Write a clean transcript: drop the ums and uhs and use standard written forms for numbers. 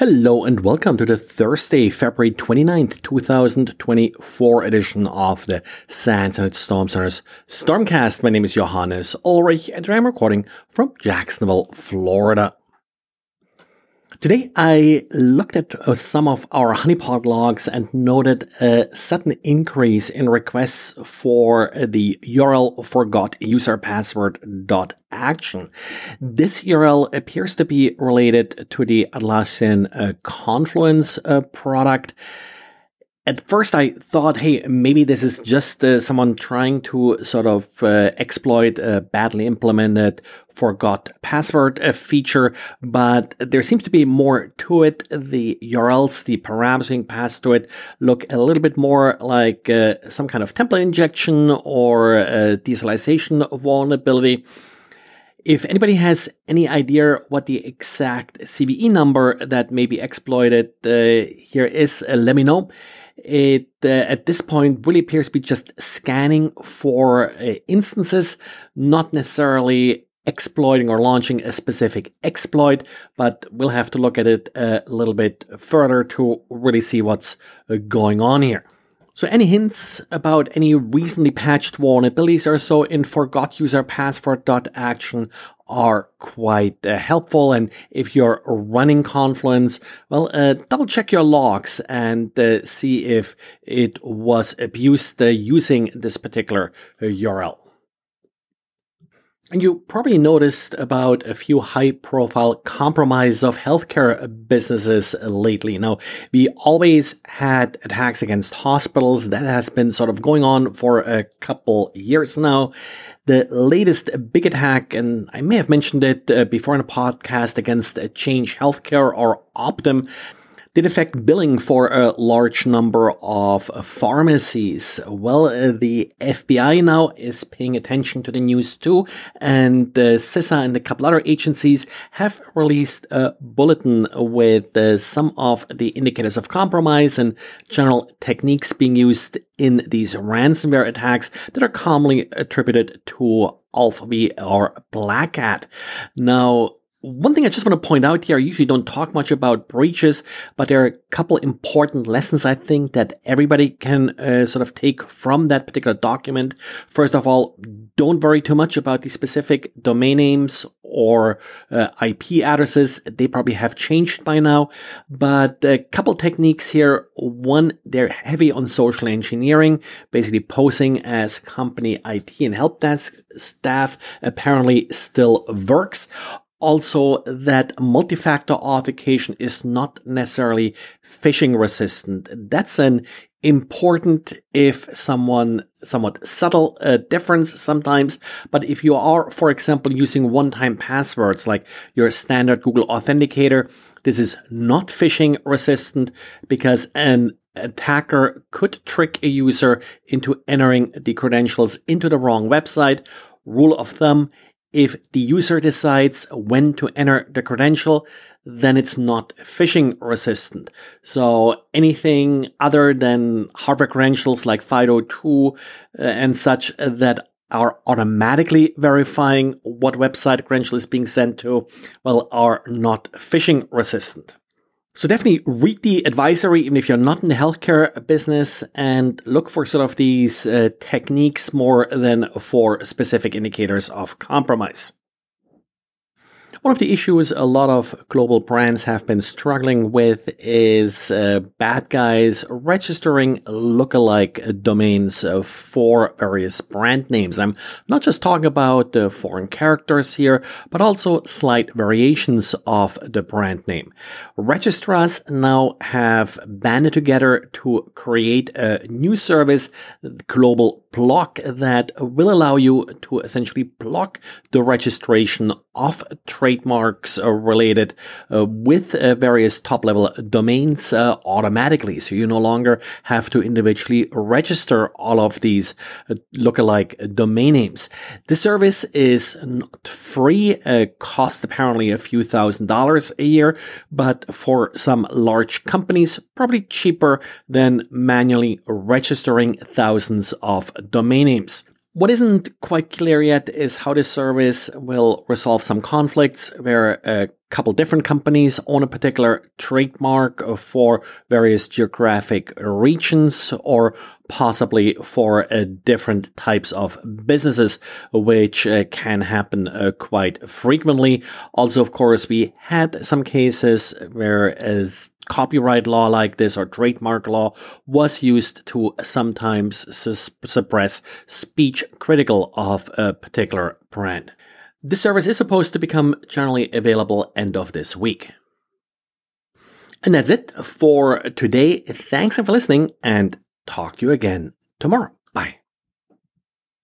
Hello and welcome to the Thursday, February 29th, 2024 edition of the SANS and its Storm Center's Stormcast. My name is Johannes Ulrich and I'm recording from Jacksonville, Florida. Today I looked at some of our honeypot logs and noted a sudden increase in requests for the URL forgot user password.action. This URL appears to be related to the Atlassian Confluence product. At first I thought, hey, maybe this is just someone trying to sort of exploit a badly implemented forgot password feature, but there seems to be more to it. The URLs, the parametering passed to it look a little bit more like some kind of template injection or deserialization vulnerability. If anybody has any idea what the exact CVE number that may be exploited here is, let me know. It at this point really appears to be just scanning for instances, not necessarily exploiting or launching a specific exploit, but we'll have to look at it a little bit further to really see what's going on here. So any hints about any recently patched vulnerabilities or so in forgot user password.action are quite helpful. And if you're running Confluence, well, double check your logs and see if it was abused using this particular URL. And you probably noticed about a few high-profile compromises of healthcare businesses lately. Now, we always had attacks against hospitals. That has been sort of going on for a couple years now. The latest big attack, and I may have mentioned it before in a podcast, against Change Healthcare or Optum, did affect billing for a large number of pharmacies. Well, the FBI now is paying attention to the news too, and CISA and a couple other agencies have released a bulletin with some of the indicators of compromise and general techniques being used in these ransomware attacks that are commonly attributed to ALPHV or BlackCat. Now, one thing I just want to point out here, I usually don't talk much about breaches, but there are a couple important lessons I think that everybody can sort of take from that particular document. First of all, don't worry too much about the specific domain names or IP addresses. They probably have changed by now, but a couple techniques here. One, they're heavy on social engineering, basically posing as company IT and help desk staff apparently still works. Also, that multi-factor authentication is not necessarily phishing resistant. That's an important, if somewhat subtle difference sometimes. But if you are, for example, using one-time passwords like your standard Google Authenticator, this is not phishing resistant because an attacker could trick a user into entering the credentials into the wrong website. Rule of thumb: if the user decides when to enter the credential, then it's not phishing resistant. So anything other than hardware credentials like FIDO2 and such that are automatically verifying what website credential is being sent to, well, are not phishing resistant. So definitely read the advisory, even if you're not in the healthcare business, and look for sort of these techniques more than for specific indicators of compromise. One of the issues a lot of global brands have been struggling with is bad guys registering lookalike domains for various brand names. I'm not just talking about foreign characters here, but also slight variations of the brand name. Registrars now have banded together to create a new service, Global Block, that will allow you to essentially block the registration of trademarks related with various top-level domains automatically. So you no longer have to individually register all of these lookalike domain names. The service is not free, costs apparently a few $1,000s a year, but for some large companies, probably cheaper than manually registering thousands of domain names. What isn't quite clear yet is how this service will resolve some conflicts where couple different companies on a particular trademark for various geographic regions or possibly for different types of businesses, which can happen quite frequently. Also, of course, we had some cases where copyright law like this or trademark law was used to sometimes suppress speech critical of a particular brand. This service is supposed to become generally available end of this week. And that's it for today. Thanks for listening and talk to you again tomorrow. Bye.